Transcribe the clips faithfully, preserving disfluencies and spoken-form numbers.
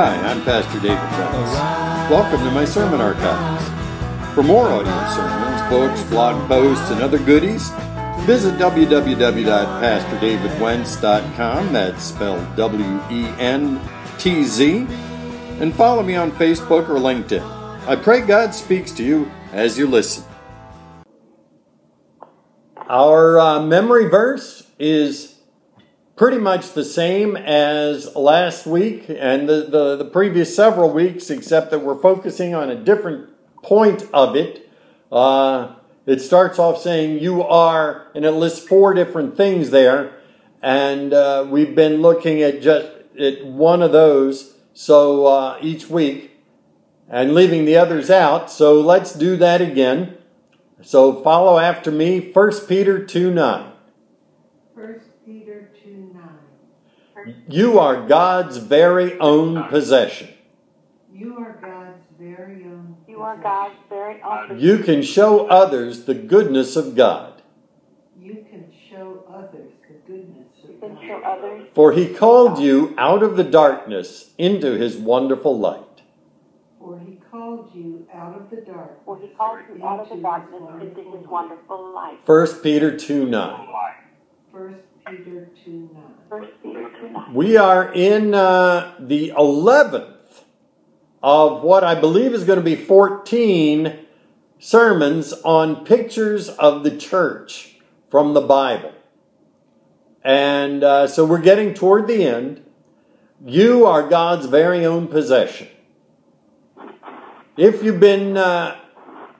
Hi, I'm Pastor David Wentz. Welcome to my sermon archives. For more audio sermons, books, blog posts, and other goodies, visit w w w dot pastor david wentz dot com, that's spelled W E N T Z, and follow me on Facebook or LinkedIn. I pray God speaks to you as you listen. Our uh, memory verse is pretty much the same as last week and the, the, the previous several weeks, except that we're focusing on a different point of it. Uh, it starts off saying you are, and it lists four different things there. And uh, we've been looking at just at one of those so uh, each week and leaving the others out. So let's do that again. So follow after me, First Peter two nine. You are God's very own possession. You are God's very own possession. You are God's very own possession. You can show others the goodness of God. You can show others the goodness of God. You can show others. For he called you out of the darkness into his wonderful light. For he called you out of the darkness. For he called you out of the darkness into his wonderful light. First Peter two nine. First Peter two nine. We are in uh, the eleventh of what I believe is going to be fourteen sermons on pictures of the church from the Bible. And uh, so we're getting toward the end. You are God's very own possession. If you've been uh,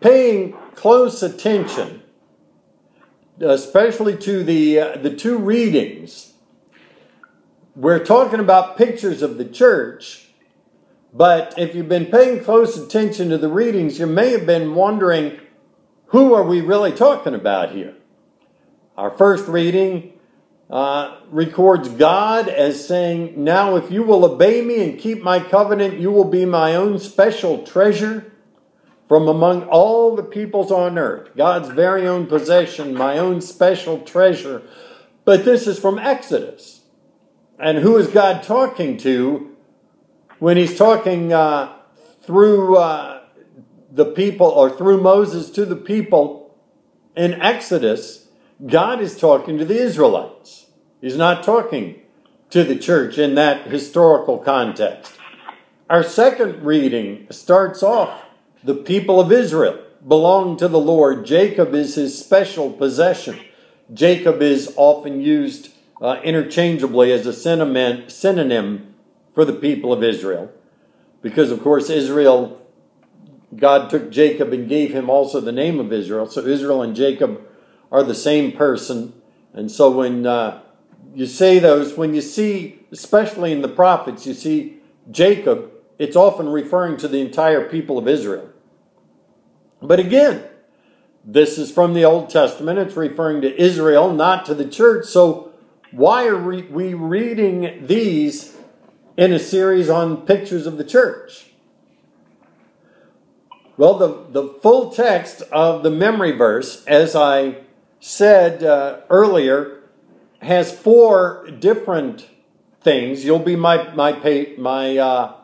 paying close attention, especially to the uh, the two readings, we're talking about pictures of the church, but if you've been paying close attention to the readings, you may have been wondering, who are we really talking about here? Our first reading uh, records God as saying, "Now if you will obey me and keep my covenant, you will be my own special treasure from among all the peoples on earth." God's very own possession, my own special treasure. But this is from Exodus. And who is God talking to when he's talking uh, through uh, the people, or through Moses to the people in Exodus? God is talking to the Israelites. He's not talking to the church in that historical context. Our second reading starts off, the people of Israel belong to the Lord. Jacob is his special possession. Jacob is often used uh, interchangeably as a synonym, synonym for the people of Israel. Because, of course, Israel, God took Jacob and gave him also the name of Israel. So Israel and Jacob are the same person. And so when uh, you say those, when you see, especially in the prophets, you see Jacob, it's often referring to the entire people of Israel. But again, this is from the Old Testament. It's referring to Israel, not to the church. So why are we reading these in a series on pictures of the church? Well, the, the full text of the memory verse, as I said uh, earlier, has four different things. You'll be my, my, pay, my, uh,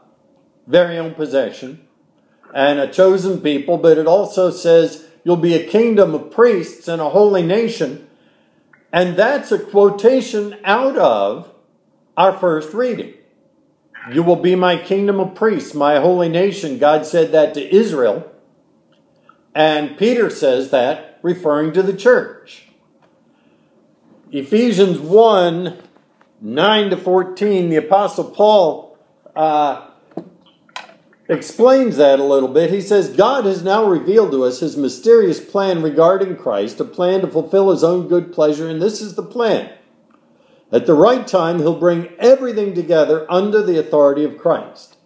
very own possession, and a chosen people, but it also says you'll be a kingdom of priests and a holy nation, and that's a quotation out of our first reading. You will be my kingdom of priests, my holy nation. God said that to Israel, and Peter says that, referring to the church. Ephesians one, nine to fourteen, the Apostle Paul uh, explains that a little bit. He says, God has now revealed to us his mysterious plan regarding Christ, a plan to fulfill his own good pleasure, and this is the plan. At the right time, he'll bring everything together under the authority of Christ,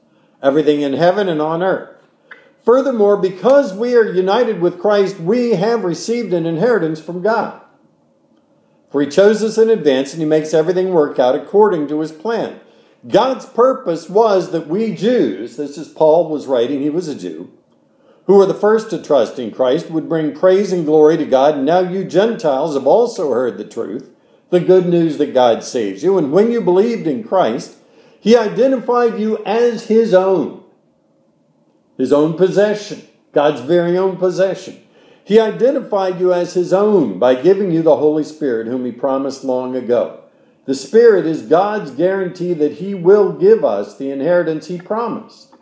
everything in heaven and on earth. Furthermore, because we are united with Christ, we have received an inheritance from God. For he chose us in advance, and he makes everything work out according to his plan. God's purpose was that we Jews, this is Paul was writing, he was a Jew, who were the first to trust in Christ, would bring praise and glory to God. And now you Gentiles have also heard the truth, the good news that God saves you. And when you believed in Christ, He identified you as his own. His own possession. God's very own possession. He identified you as his own by giving you the Holy Spirit, whom he promised long ago. The Spirit is God's guarantee that he will give us the inheritance he promised,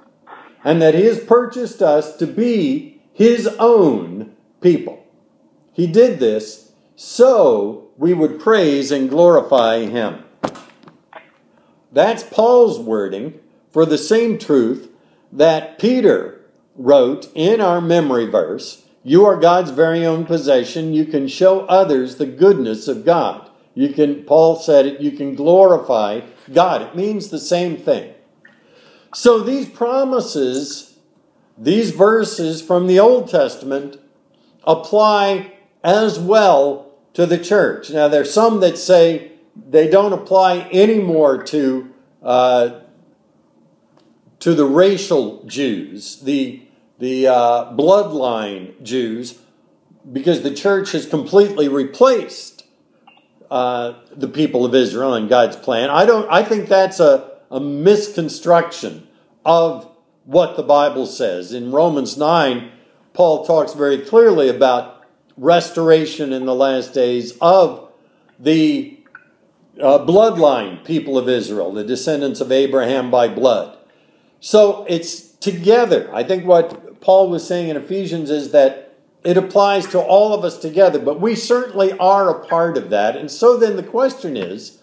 and that he has purchased us to be his own people. He did this so we would praise and glorify him. That's Paul's wording for the same truth that Peter wrote in our memory verse. You are God's very own possession. You can show others the goodness of God. You can, Paul said it, you can glorify God. It means the same thing. So these promises, these verses from the Old Testament apply as well to the church. Now, there's some that say they don't apply anymore to uh, to the racial Jews, the the uh, bloodline Jews, because the church has completely replaced uh, the people of Israel in God's plan. I don't. I think that's a, a misconstruction of what the Bible says. In Romans nine, Paul talks very clearly about restoration in the last days of the Uh, bloodline people of Israel, the descendants of Abraham by blood. So it's together. I think what Paul was saying in Ephesians is that it applies to all of us together, but we certainly are a part of that. And so then the question is,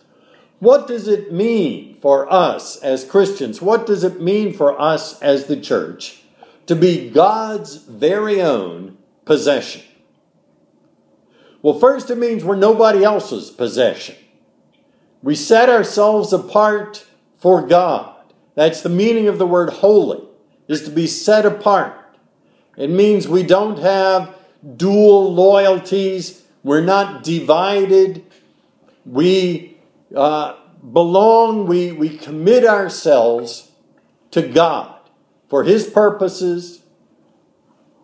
what does it mean for us as Christians? What does it mean for us as the church to be God's very own possession? Well, first it means we're nobody else's possession. We set ourselves apart for God. That's the meaning of the word holy, is to be set apart. It means we don't have dual loyalties. We're not divided. We uh, belong, we, we commit ourselves to God. For his purposes,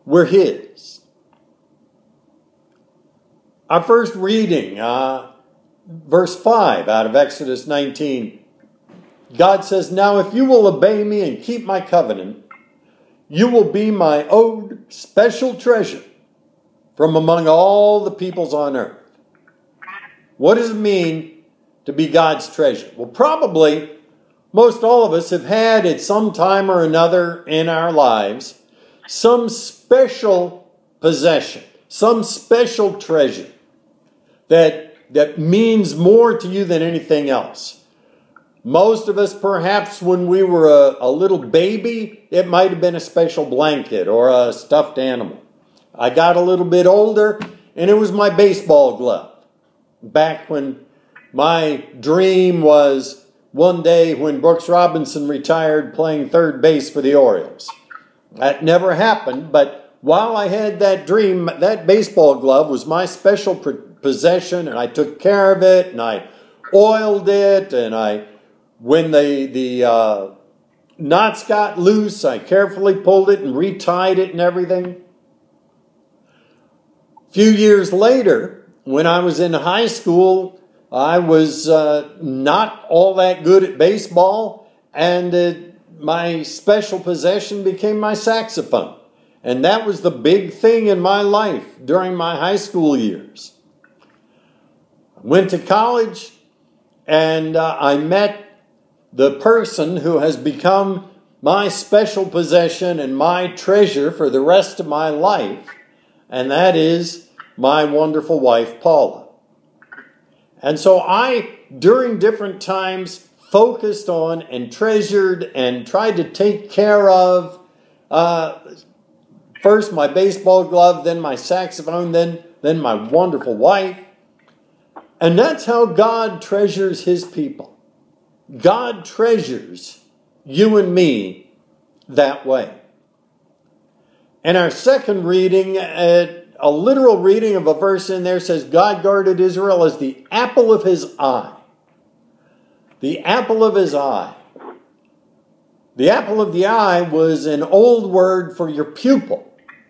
we're his. Our first reading, uh, verse five out of Exodus nineteen, God says, "Now if you will obey me and keep my covenant, you will be my own special treasure from among all the peoples on earth." What does it mean to be God's treasure? Well, probably most all of us have had at some time or another in our lives some special possession, some special treasure that That means more to you than anything else. Most of us, perhaps when we were a, a little baby, it might have been a special blanket or a stuffed animal. I got a little bit older, and it was my baseball glove. Back when my dream was one day when Brooks Robinson retired playing third base for the Orioles. That never happened, but while I had that dream, that baseball glove was my special protection. possession, and I took care of it, and I oiled it, and I, when the the uh, knots got loose, I carefully pulled it and retied it and everything. A few years later, when I was in high school, I was uh, not all that good at baseball, and it, my special possession became my saxophone, and that was the big thing in my life during my high school years. Went to college, and uh, I met the person who has become my special possession and my treasure for the rest of my life, and that is my wonderful wife, Paula. And so I, during different times, focused on and treasured and tried to take care of uh, first my baseball glove, then my saxophone, then, then my wonderful wife. And that's how God treasures his people. God treasures you and me that way. And our second reading, a, a literal reading of a verse in there says, God guarded Israel as the apple of his eye. The apple of his eye. The apple of the eye was an old word for your pupil.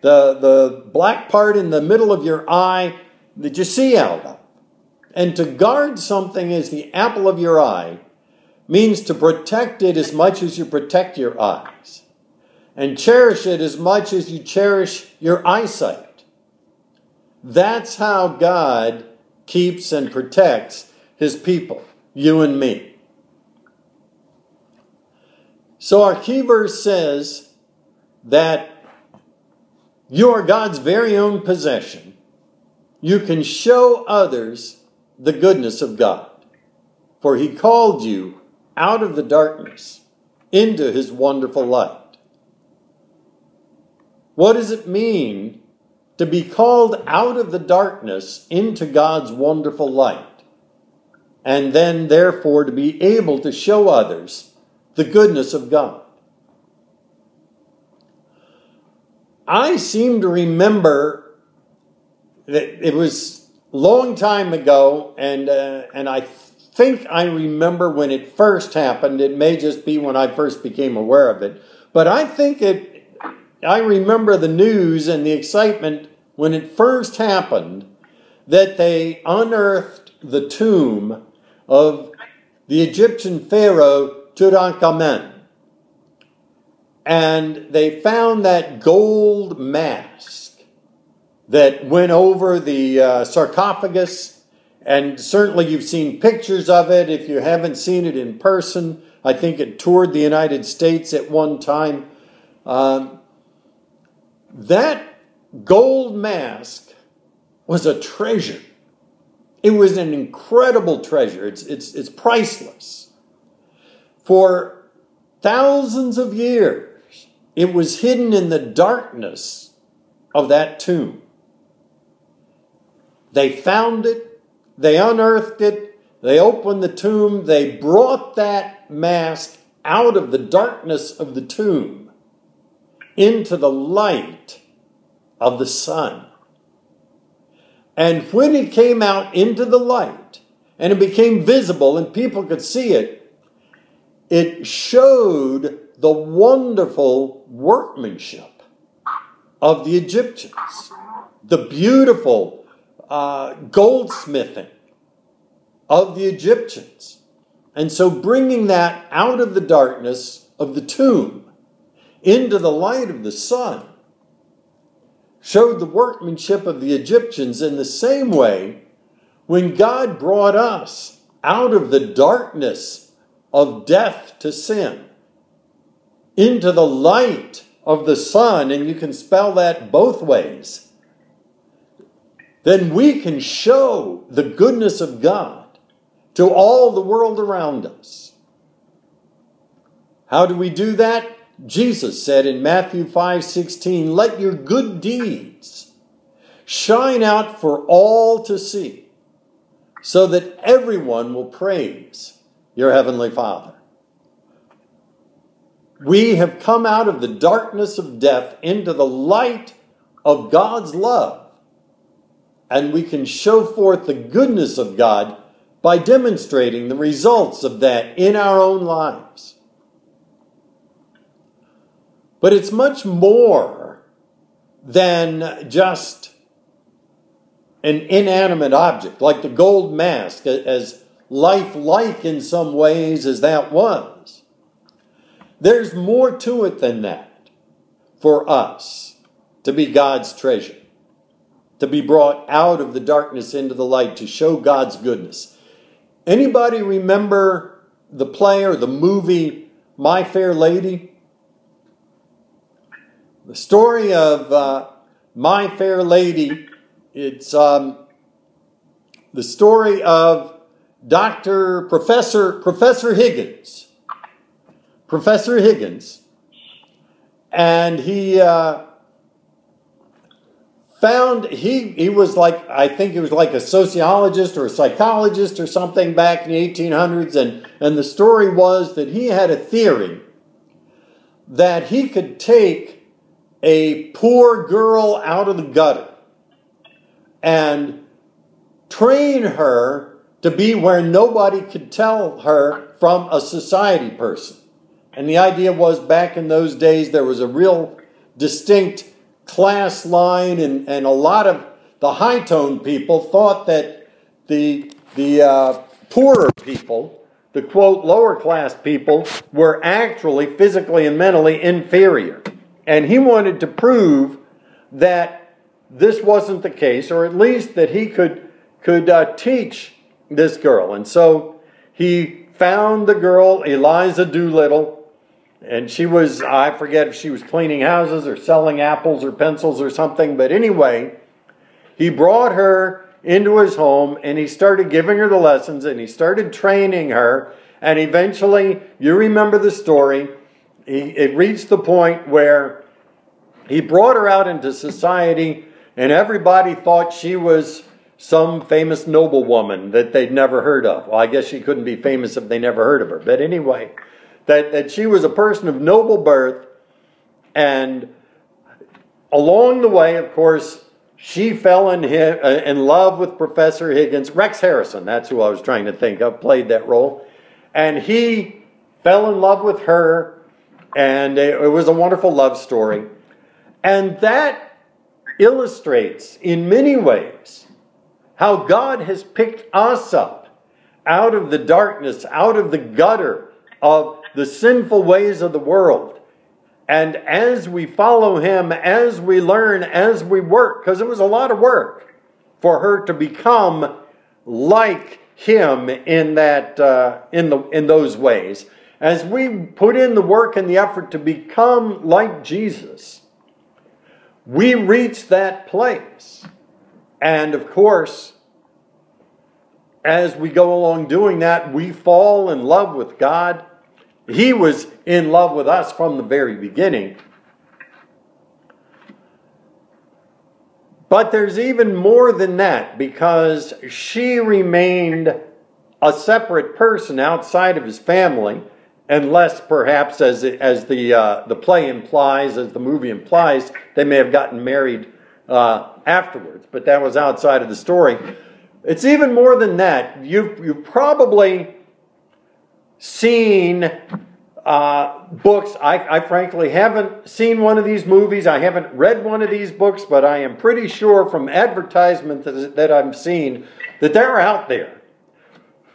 The, the black part in the middle of your eye that you see out of. And to guard something as the apple of your eye means to protect it as much as you protect your eyes, and cherish it as much as you cherish your eyesight. That's how God keeps and protects his people, you and me. So our key verse says that you are God's very own possession. You can show others the goodness of God, for he called you out of the darkness into his wonderful light. What does it mean to be called out of the darkness into God's wonderful light, and then therefore to be able to show others the goodness of God? I seem to remember that it was a long time ago, and uh, and I think I remember when it first happened. It may just be when I first became aware of it, but I think it I remember the news and the excitement when it first happened that they unearthed the tomb of the Egyptian pharaoh Tutankhamen. And they found that gold mask that went over the uh, sarcophagus. And certainly you've seen pictures of it. If you haven't seen it in person, I think it toured the United States at one time. Um, That gold mask was a treasure. It was an incredible treasure. It's, it's, it's priceless. For thousands of years, it was hidden in the darkness of that tomb. They found it. They unearthed it. They opened the tomb. They brought that mask out of the darkness of the tomb into the light of the sun. And when it came out into the light, and it became visible and people could see it, it showed the wonderful workmanship of the Egyptians, the beautiful uh, goldsmithing of the Egyptians. And so bringing that out of the darkness of the tomb into the light of the sun showed the workmanship of the Egyptians. In the same way, when God brought us out of the darkness of death to sin into the light of the sun, and you can spell that both ways, then we can show the goodness of God to all the world around us. How do we do that? Jesus said in Matthew five sixteen, "Let your good deeds shine out for all to see, so that everyone will praise your heavenly Father." We have come out of the darkness of death into the light of God's love, and we can show forth the goodness of God by demonstrating the results of that in our own lives. But it's much more than just an inanimate object, like the gold mask, as lifelike in some ways as that was. There's more to it than that for us to be God's treasure, to be brought out of the darkness into the light, to show God's goodness. Anybody remember the play or the movie My Fair Lady? The story of uh, My Fair Lady, it's um, the story of Doctor Professor, Professor Higgins. Professor Higgins. And he uh, found, he, he was like, I think he was like a sociologist or a psychologist or something back in the eighteen hundreds. And, and the story was that he had a theory that he could take a poor girl out of the gutter and train her to be where nobody could tell her from a society person. And the idea was, back in those days, there was a real distinct class line, and, and a lot of the high-toned people thought that the, the uh, poorer people the, quote, lower class people were actually physically and mentally inferior. And he wanted to prove that this wasn't the case, or at least that he could, could uh, teach this girl. And so he found the girl, Eliza Doolittle, and she was, I forget if she was cleaning houses or selling apples or pencils or something, but anyway, he brought her into his home, and he started giving her the lessons, and he started training her, and eventually, you remember the story, he, it reached the point where he brought her out into society, and everybody thought she was some famous noblewoman that they'd never heard of. Well, I guess she couldn't be famous if they never heard of her, but anyway, that, that she was a person of noble birth, and along the way, of course, she fell in, in love with Professor Higgins. Rex Harrison, that's who I was trying to think of, played that role. And he fell in love with her, and it was a wonderful love story. And that illustrates, in many ways, how God has picked us up out of the darkness, out of the gutter of the sinful ways of the world. And as we follow him, as we learn, as we work, because it was a lot of work for her to become like him in that uh, in the in those ways. As we put in the work and the effort to become like Jesus, we reach that place. And of course, as we go along doing that, we fall in love with God. He was in love with us from the very beginning. But there's even more than that, because she remained a separate person outside of his family, unless perhaps, as, as the, uh, the play implies, as the movie implies, they may have gotten married uh, afterwards, but that was outside of the story. It's even more than that. You've, you've probably seen uh, books. I, I frankly haven't seen one of these movies. I haven't read one of these books, but I am pretty sure from advertisements that, that I've seen that they're out there.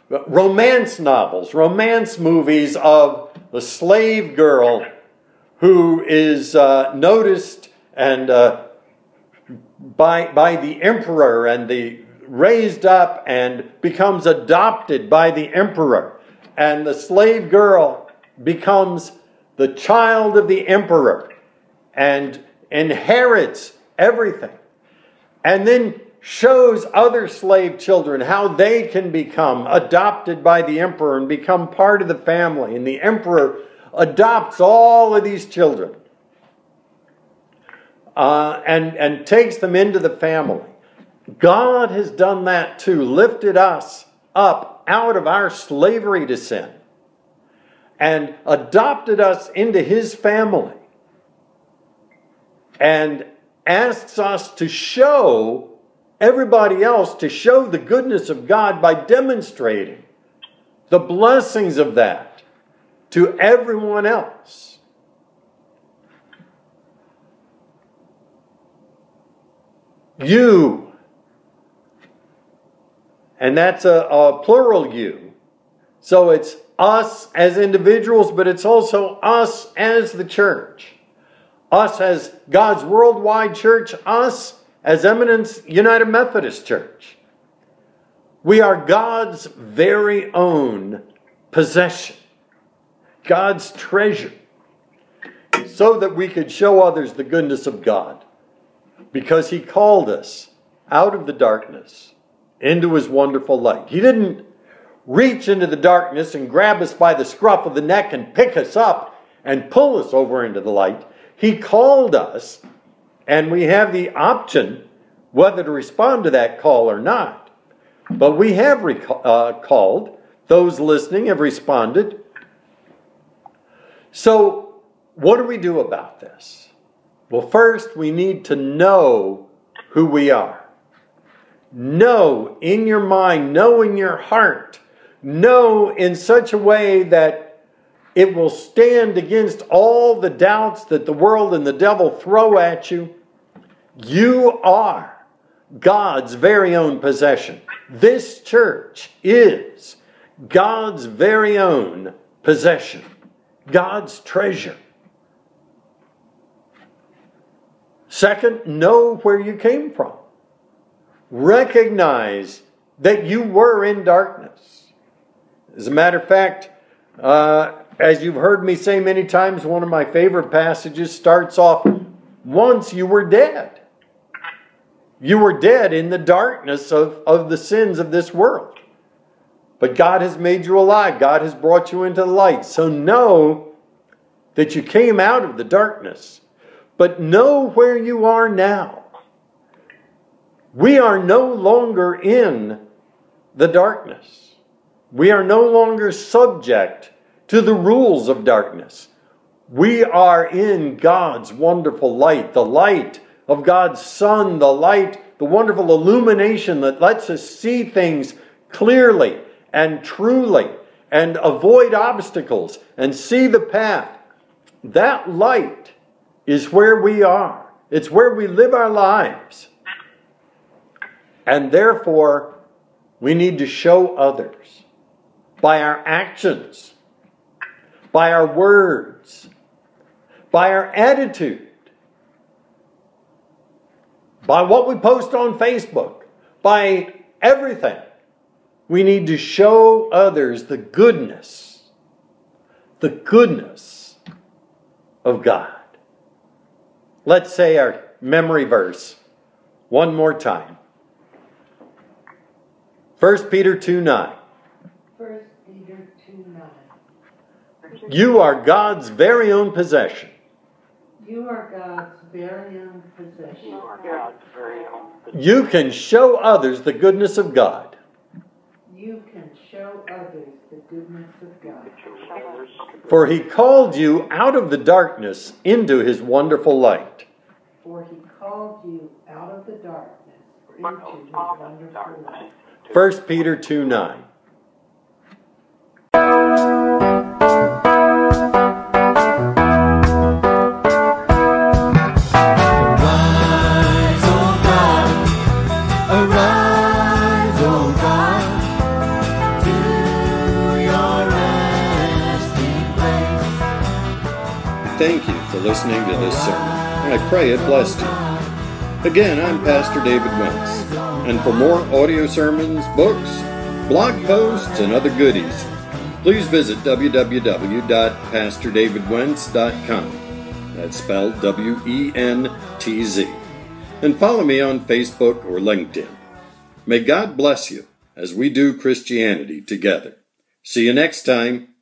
Romance novels, romance movies of the slave girl who is uh, noticed and uh, by by the emperor and the raised up and becomes adopted by the emperor. And the slave girl becomes the child of the emperor and inherits everything. And then shows other slave children how they can become adopted by the emperor and become part of the family. And the emperor adopts all of these children uh, and, and takes them into the family. God has done that too, lifted us up out of our slavery to sin and adopted us into his family and asks us to show everybody else, to show the goodness of God by demonstrating the blessings of that to everyone else. You And that's a, a plural you. So it's us as individuals, but it's also us as the church. Us as God's worldwide church. Us as Eminence United Methodist Church. We are God's very own possession. God's treasure. So that we could show others the goodness of God. Because he called us out of the darkness into his wonderful light. He didn't reach into the darkness and grab us by the scruff of the neck and pick us up and pull us over into the light. He called us, and we have the option whether to respond to that call or not. But we have reco- uh, called. Those listening have responded. So, what do we do about this? Well, first, we need to know who we are. Know in your mind, know in your heart, know in such a way that it will stand against all the doubts that the world and the devil throw at you. You are God's very own possession. This church is God's very own possession, God's treasure. Second, know where you came from. Recognize that you were in darkness. As a matter of fact, uh, as you've heard me say many times, one of my favorite passages starts off, once you were dead. You were dead in the darkness of, of the sins of this world. But God has made you alive. God has brought you into the light. So know that you came out of the darkness. But know where you are now. We are no longer in the darkness. We are no longer subject to the rules of darkness. We are in God's wonderful light, the light of God's Son, the light, the wonderful illumination that lets us see things clearly and truly and avoid obstacles and see the path. That light is where we are. It's where we live our lives. And therefore, we need to show others by our actions, by our words, by our attitude, by what we post on Facebook, by everything. We need to show others the goodness, the goodness of God. Let's say our memory verse one more time. First Peter two nine. First Peter two nine. You are God's very own possession. You are God's very own possession. You are God's very own possession. You can show others the goodness of God. You can show others the goodness of God. For he called you out of the darkness into his wonderful light. For he called you out of the darkness into his wonderful light. First Peter two nine. Thank you for listening to this sermon, and I pray it blessed you. Again, I'm Pastor David Wentz, and for more audio sermons, books, blog posts, and other goodies, please visit w w w dot pastor david wentz dot com. That's spelled W E N T Z. And follow me on Facebook or LinkedIn. May God bless you as we do Christianity together. See you next time.